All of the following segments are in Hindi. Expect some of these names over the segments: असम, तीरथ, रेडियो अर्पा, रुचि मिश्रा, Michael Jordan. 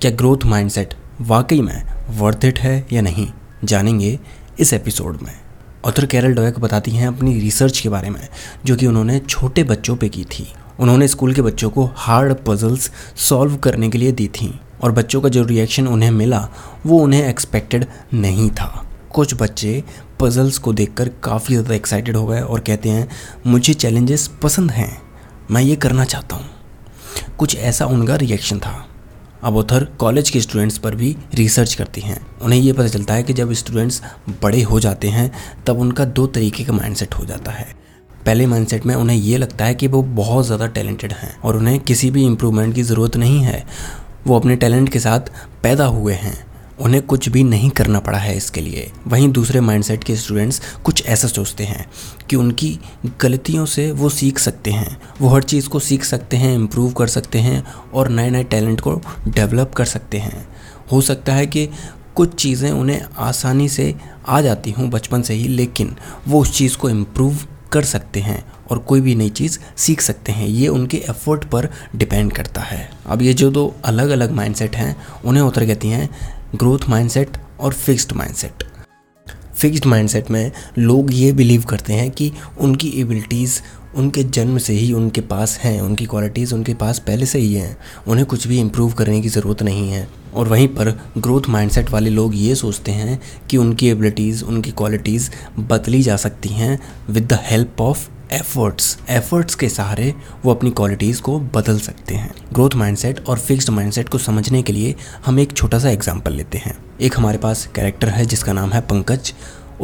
क्या ग्रोथ माइंडसेट वाकई में वर्थ इट है या नहीं, जानेंगे इस एपिसोड में। ऑथर कैरल डवेक बताती हैं अपनी रिसर्च के बारे में जो कि उन्होंने छोटे बच्चों पे की थी। उन्होंने स्कूल के बच्चों को हार्ड पजल्स सॉल्व करने के लिए दी थी और बच्चों का जो रिएक्शन उन्हें मिला वो उन्हें एक्सपेक्टेड नहीं था। कुछ बच्चे पजल्स को देखकर काफ़ी ज़्यादा एक्साइटेड हो गए और कहते हैं मुझे चैलेंजेस पसंद हैं, मैं ये करना चाहता हूँ। कुछ ऐसा उनका रिएक्शन था। अब ऑथर कॉलेज के स्टूडेंट्स पर भी रिसर्च करती हैं। उन्हें ये पता चलता है कि जब स्टूडेंट्स बड़े हो जाते हैं तब उनका दो तरीके का माइंडसेट हो जाता है। पहले माइंडसेट में उन्हें ये लगता है कि वो बहुत ज़्यादा टैलेंटेड हैं और उन्हें किसी भी इम्प्रूवमेंट की ज़रूरत नहीं है, वो अपने टैलेंट के साथ पैदा हुए हैं, उन्हें कुछ भी नहीं करना पड़ा है इसके लिए। वहीं दूसरे माइंडसेट के स्टूडेंट्स कुछ ऐसा सोचते हैं कि उनकी गलतियों से वो सीख सकते हैं, वो हर चीज़ को सीख सकते हैं, इम्प्रूव कर सकते हैं और नए नए टैलेंट को डेवलप कर सकते हैं। हो सकता है कि कुछ चीज़ें उन्हें आसानी से आ जाती हों बचपन से ही, लेकिन वो उस चीज़ को इम्प्रूव कर सकते हैं और कोई भी नई चीज़ सीख सकते हैं। ये उनके एफर्ट पर डिपेंड करता है। अब ये जो दो अलग अलग माइंडसेट हैं उन्हें उतर कहती हैं ग्रोथ माइंडसेट और फिक्स्ड माइंडसेट। फिक्स्ड माइंडसेट में लोग ये बिलीव करते हैं कि उनकी एबिलिटीज़ उनके जन्म से ही उनके पास हैं, उनकी क्वालिटीज़ उनके पास पहले से ही हैं, उन्हें कुछ भी इम्प्रूव करने की ज़रूरत नहीं है। और वहीं पर ग्रोथ माइंडसेट वाले लोग ये सोचते हैं कि उनकी एबिलिटीज़ उनकी क्वालिटीज़ बदली जा सकती हैं with the help of efforts के सहारे वो अपनी क्वालिटीज़ को बदल सकते हैं। ग्रोथ माइंडसेट और फिक्स्ड माइंडसेट को समझने के लिए हम एक छोटा सा एग्जांपल लेते हैं। एक हमारे पास कैरेक्टर है जिसका नाम है पंकज।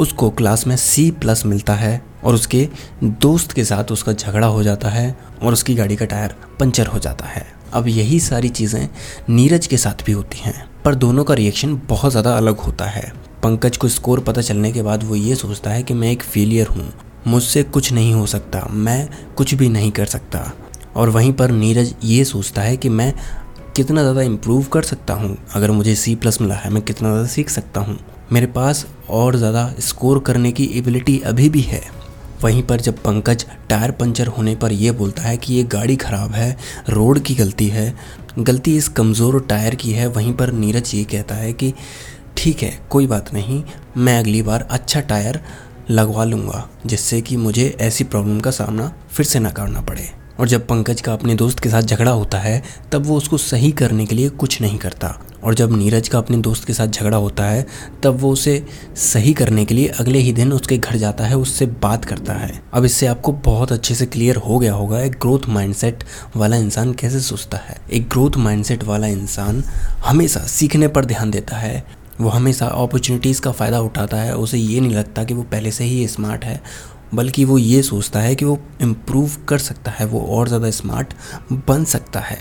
उसको क्लास में C+ मिलता है और उसके दोस्त के साथ उसका झगड़ा हो जाता है और उसकी गाड़ी का टायर पंचर हो जाता है। अब यही सारी चीज़ें नीरज के साथ भी होती हैं, पर दोनों का रिएक्शन बहुत ज़्यादा अलग होता है। पंकज को स्कोर पता चलने के बाद वो ये सोचता है कि मैं एक फेलियर हूँ, मुझसे कुछ नहीं हो सकता, मैं कुछ भी नहीं कर सकता। और वहीं पर नीरज ये सोचता है कि मैं कितना ज़्यादा इम्प्रूव कर सकता हूँ, अगर मुझे C+ मिला है मैं कितना ज़्यादा सीख सकता हूँ, मेरे पास और ज़्यादा स्कोर करने की एबिलिटी अभी भी है। वहीं पर जब पंकज टायर पंचर होने पर यह बोलता है कि ये गाड़ी ख़राब है, रोड की गलती है, गलती इस कमज़ोर टायर की है, वहीं पर नीरज ये कहता है कि ठीक है, कोई बात नहीं, मैं अगली बार अच्छा टायर लगवा लूँगा जिससे कि मुझे ऐसी प्रॉब्लम का सामना फिर से ना करना पड़े। और जब पंकज का अपने दोस्त के साथ झगड़ा होता है तब वो उसको सही करने के लिए कुछ नहीं करता, और जब नीरज का अपने दोस्त के साथ झगड़ा होता है तब वो उसे सही करने के लिए अगले ही दिन उसके घर जाता है, उससे बात करता है। अब इससे आपको बहुत अच्छे से क्लियर हो गया होगा एक ग्रोथ माइंडसेट वाला इंसान कैसे सोचता है। एक ग्रोथ माइंडसेट वाला इंसान हमेशा सीखने पर ध्यान देता है, वो हमेशा अपॉर्चुनिटीज़ का फ़ायदा उठाता है, उसे ये नहीं लगता कि वो पहले से ही स्मार्ट है, बल्कि वो ये सोचता है कि वो इम्प्रूव कर सकता है, वो और ज़्यादा स्मार्ट बन सकता है।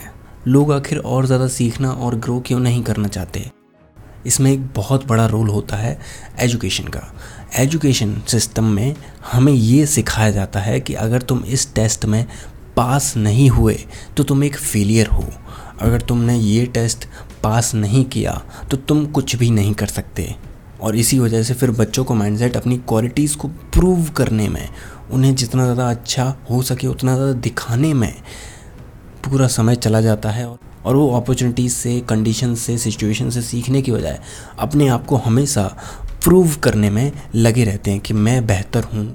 लोग आखिर और ज़्यादा सीखना और ग्रो क्यों नहीं करना चाहते? इसमें एक बहुत बड़ा रोल होता है एजुकेशन का। एजुकेशन सिस्टम में हमें ये सिखाया जाता है कि अगर तुम इस टेस्ट में पास नहीं हुए तो तुम एक फेलियर हो, अगर तुमने ये टेस्ट पास नहीं किया तो तुम कुछ भी नहीं कर सकते। और इसी वजह से फिर बच्चों को माइंडसेट अपनी क्वालिटीज़ को प्रूव करने में, उन्हें जितना ज़्यादा अच्छा हो सके उतना ज़्यादा दिखाने में पूरा समय चला जाता है और वो अपॉर्चुनिटीज़ से, कंडीशन से, सिचुएशन से सीखने की बजाय अपने आप को हमेशा प्रूव करने में लगे रहते हैं कि मैं बेहतर हूँ,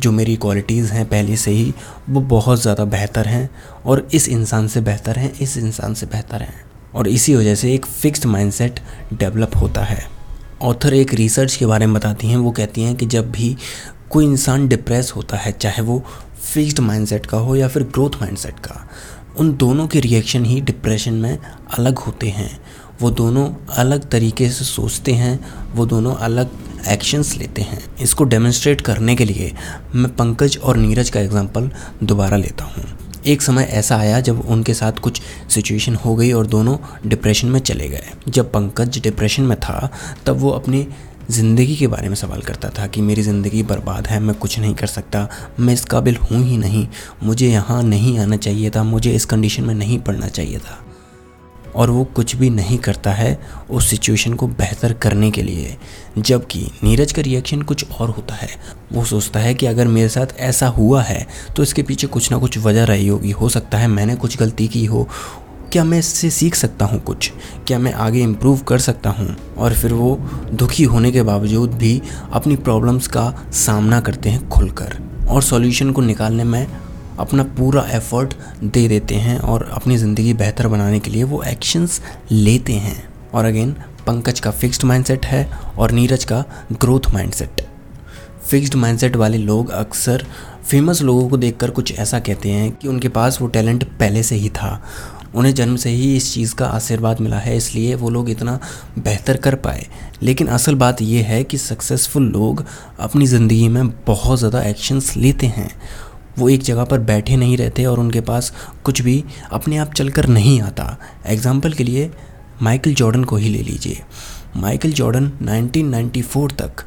जो मेरी क्वालिटीज़ हैं पहले से ही वो बहुत ज़्यादा बेहतर हैं और इस इंसान से बेहतर हैं, इस इंसान से बेहतर हैं। और इसी वजह से एक फिक्स्ड माइंडसेट डेवलप होता है। ऑथर एक रिसर्च के बारे में बताती हैं। वो कहती हैं कि जब भी कोई इंसान डिप्रेस होता है, चाहे वो फिक्स्ड माइंडसेट का हो या फिर ग्रोथ माइंडसेट का, उन दोनों के रिएक्शन ही डिप्रेशन में अलग होते हैं। वो दोनों अलग तरीके से सोचते हैं, वो दोनों अलग एक्शंस लेते हैं। इसको डेमोन्स्ट्रेट करने के लिए मैं पंकज और नीरज का एग्जाम्पल दोबारा लेता हूँ। एक समय ऐसा आया जब उनके साथ कुछ सिचुएशन हो गई और दोनों डिप्रेशन में चले गए। जब पंकज डिप्रेशन में था तब वो अपनी ज़िंदगी के बारे में सवाल करता था कि मेरी ज़िंदगी बर्बाद है, मैं कुछ नहीं कर सकता, मैं इस काबिल हूँ ही नहीं, मुझे यहाँ नहीं आना चाहिए था, मुझे इस कंडीशन में नहीं पड़ना चाहिए था। और वो कुछ भी नहीं करता है उस सिचुएशन को बेहतर करने के लिए। जबकि नीरज का रिएक्शन कुछ और होता है। वो सोचता है कि अगर मेरे साथ ऐसा हुआ है तो इसके पीछे कुछ ना कुछ वजह रही होगी, हो सकता है मैंने कुछ गलती की हो, क्या मैं इससे सीख सकता हूँ कुछ, क्या मैं आगे इम्प्रूव कर सकता हूँ। और फिर वो दुखी होने के बावजूद भी अपनी प्रॉब्लम्स का सामना करते हैं खुलकर और सॉल्यूशन को निकालने में अपना पूरा एफर्ट दे देते हैं और अपनी ज़िंदगी बेहतर बनाने के लिए वो एक्शंस लेते हैं। और अगेन पंकज का फिक्स्ड माइंडसेट है और नीरज का ग्रोथ माइंडसेट। फिक्स्ड माइंडसेट वाले लोग अक्सर फेमस लोगों को देखकर कुछ ऐसा कहते हैं कि उनके पास वो टैलेंट पहले से ही था, उन्हें जन्म से ही इस चीज़ का आशीर्वाद मिला है, इसलिए वो लोग इतना बेहतर कर पाए। लेकिन असल बात यह है कि सक्सेसफुल लोग अपनी ज़िंदगी में बहुत ज़्यादा एक्शंस लेते हैं, वो एक जगह पर बैठे नहीं रहते और उनके पास कुछ भी अपने आप चल कर नहीं आता। एग्ज़ाम्पल के लिए माइकल जॉर्डन को ही ले लीजिए। माइकल जॉर्डन 1994 तक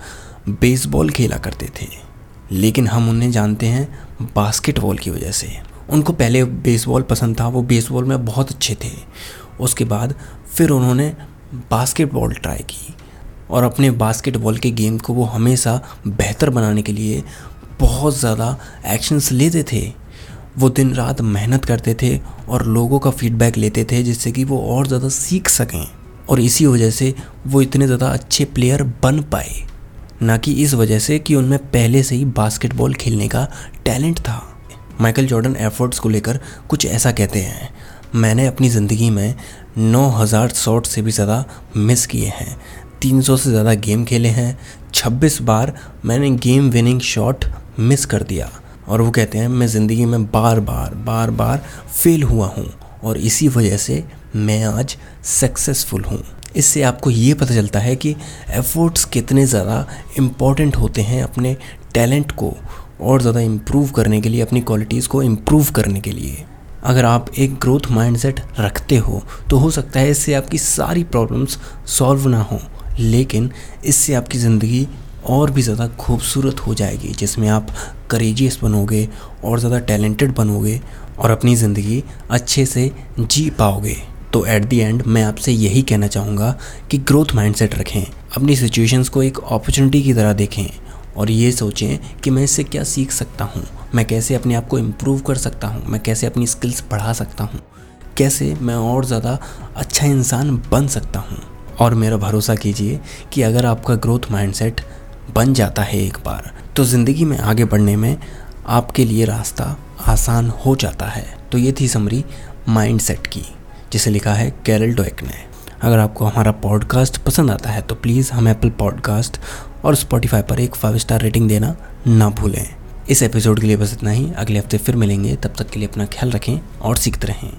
बेसबॉल खेला करते थे, लेकिन हम उन्हें जानते हैं बास्केटबॉल की वजह से। उनको पहले बेसबॉल पसंद था, वो बेसबॉल में बहुत अच्छे थे। उसके बाद फिर उन्होंने बास्केटबॉल ट्राई की और अपने बास्केटबॉल के गेम को वो हमेशा बेहतर बनाने के लिए बहुत ज़्यादा एक्शंस लेते थे। वो दिन रात मेहनत करते थे और लोगों का फीडबैक लेते थे जिससे कि वो और ज़्यादा सीख सकें, और इसी वजह से वो इतने ज़्यादा अच्छे प्लेयर बन पाए, ना कि इस वजह से कि उनमें पहले से ही बास्केटबॉल खेलने का टैलेंट था। माइकल जॉर्डन एफर्ट्स को लेकर कुछ ऐसा कहते हैं, मैंने अपनी ज़िंदगी में 9000 शॉट से भी ज़्यादा मिस किए हैं, 300 से ज़्यादा गेम खेले हैं, 26 बार मैंने गेम विनिंग शॉट मिस कर दिया। और वो कहते हैं मैं ज़िंदगी में बार बार फेल हुआ हूँ और इसी वजह से मैं आज सक्सेसफुल हूँ। इससे आपको ये पता चलता है कि एफर्ट्स कितने ज़्यादा इम्पॉर्टेंट होते हैं अपने टैलेंट को और ज़्यादा इम्प्रूव करने के लिए, अपनी क्वालिटीज़ को इम्प्रूव करने के लिए। अगर आप एक ग्रोथ माइंडसेट रखते हो तो हो सकता है इससे आपकी सारी प्रॉब्लम्स सॉल्व ना हो, लेकिन इससे आपकी ज़िंदगी और भी ज़्यादा खूबसूरत हो जाएगी, जिसमें आप करेजियस बनोगे और ज़्यादा टैलेंटेड बनोगे और अपनी ज़िंदगी अच्छे से जी पाओगे। तो एट दी एंड मैं आपसे यही कहना चाहूँगा कि ग्रोथ माइंडसेट रखें, अपनी सिचुएशंस को एक अपॉर्चुनिटी की तरह देखें और ये सोचें कि मैं इससे क्या सीख सकता हूँ, मैं कैसे अपने आप को इम्प्रूव कर सकता हूँ, मैं कैसे अपनी स्किल्स बढ़ा सकता हूँ, कैसे मैं और ज़्यादा अच्छा इंसान बन सकता हूँ। और मेरा भरोसा कीजिए कि अगर आपका ग्रोथ माइंडसेट बन जाता है एक बार, तो ज़िंदगी में आगे बढ़ने में आपके लिए रास्ता आसान हो जाता है। तो ये थी समरी माइंडसेट की, जिसे लिखा है कैरल डोएक ने। अगर आपको हमारा पॉडकास्ट पसंद आता है तो प्लीज़ हम एप्पल पॉडकास्ट और स्पॉटिफाई पर एक 5 स्टार रेटिंग देना ना भूलें। इस एपिसोड के लिए बस इतना ही, अगले हफ्ते फिर मिलेंगे। तब तक के लिए अपना ख्याल रखें और सीखते रहें।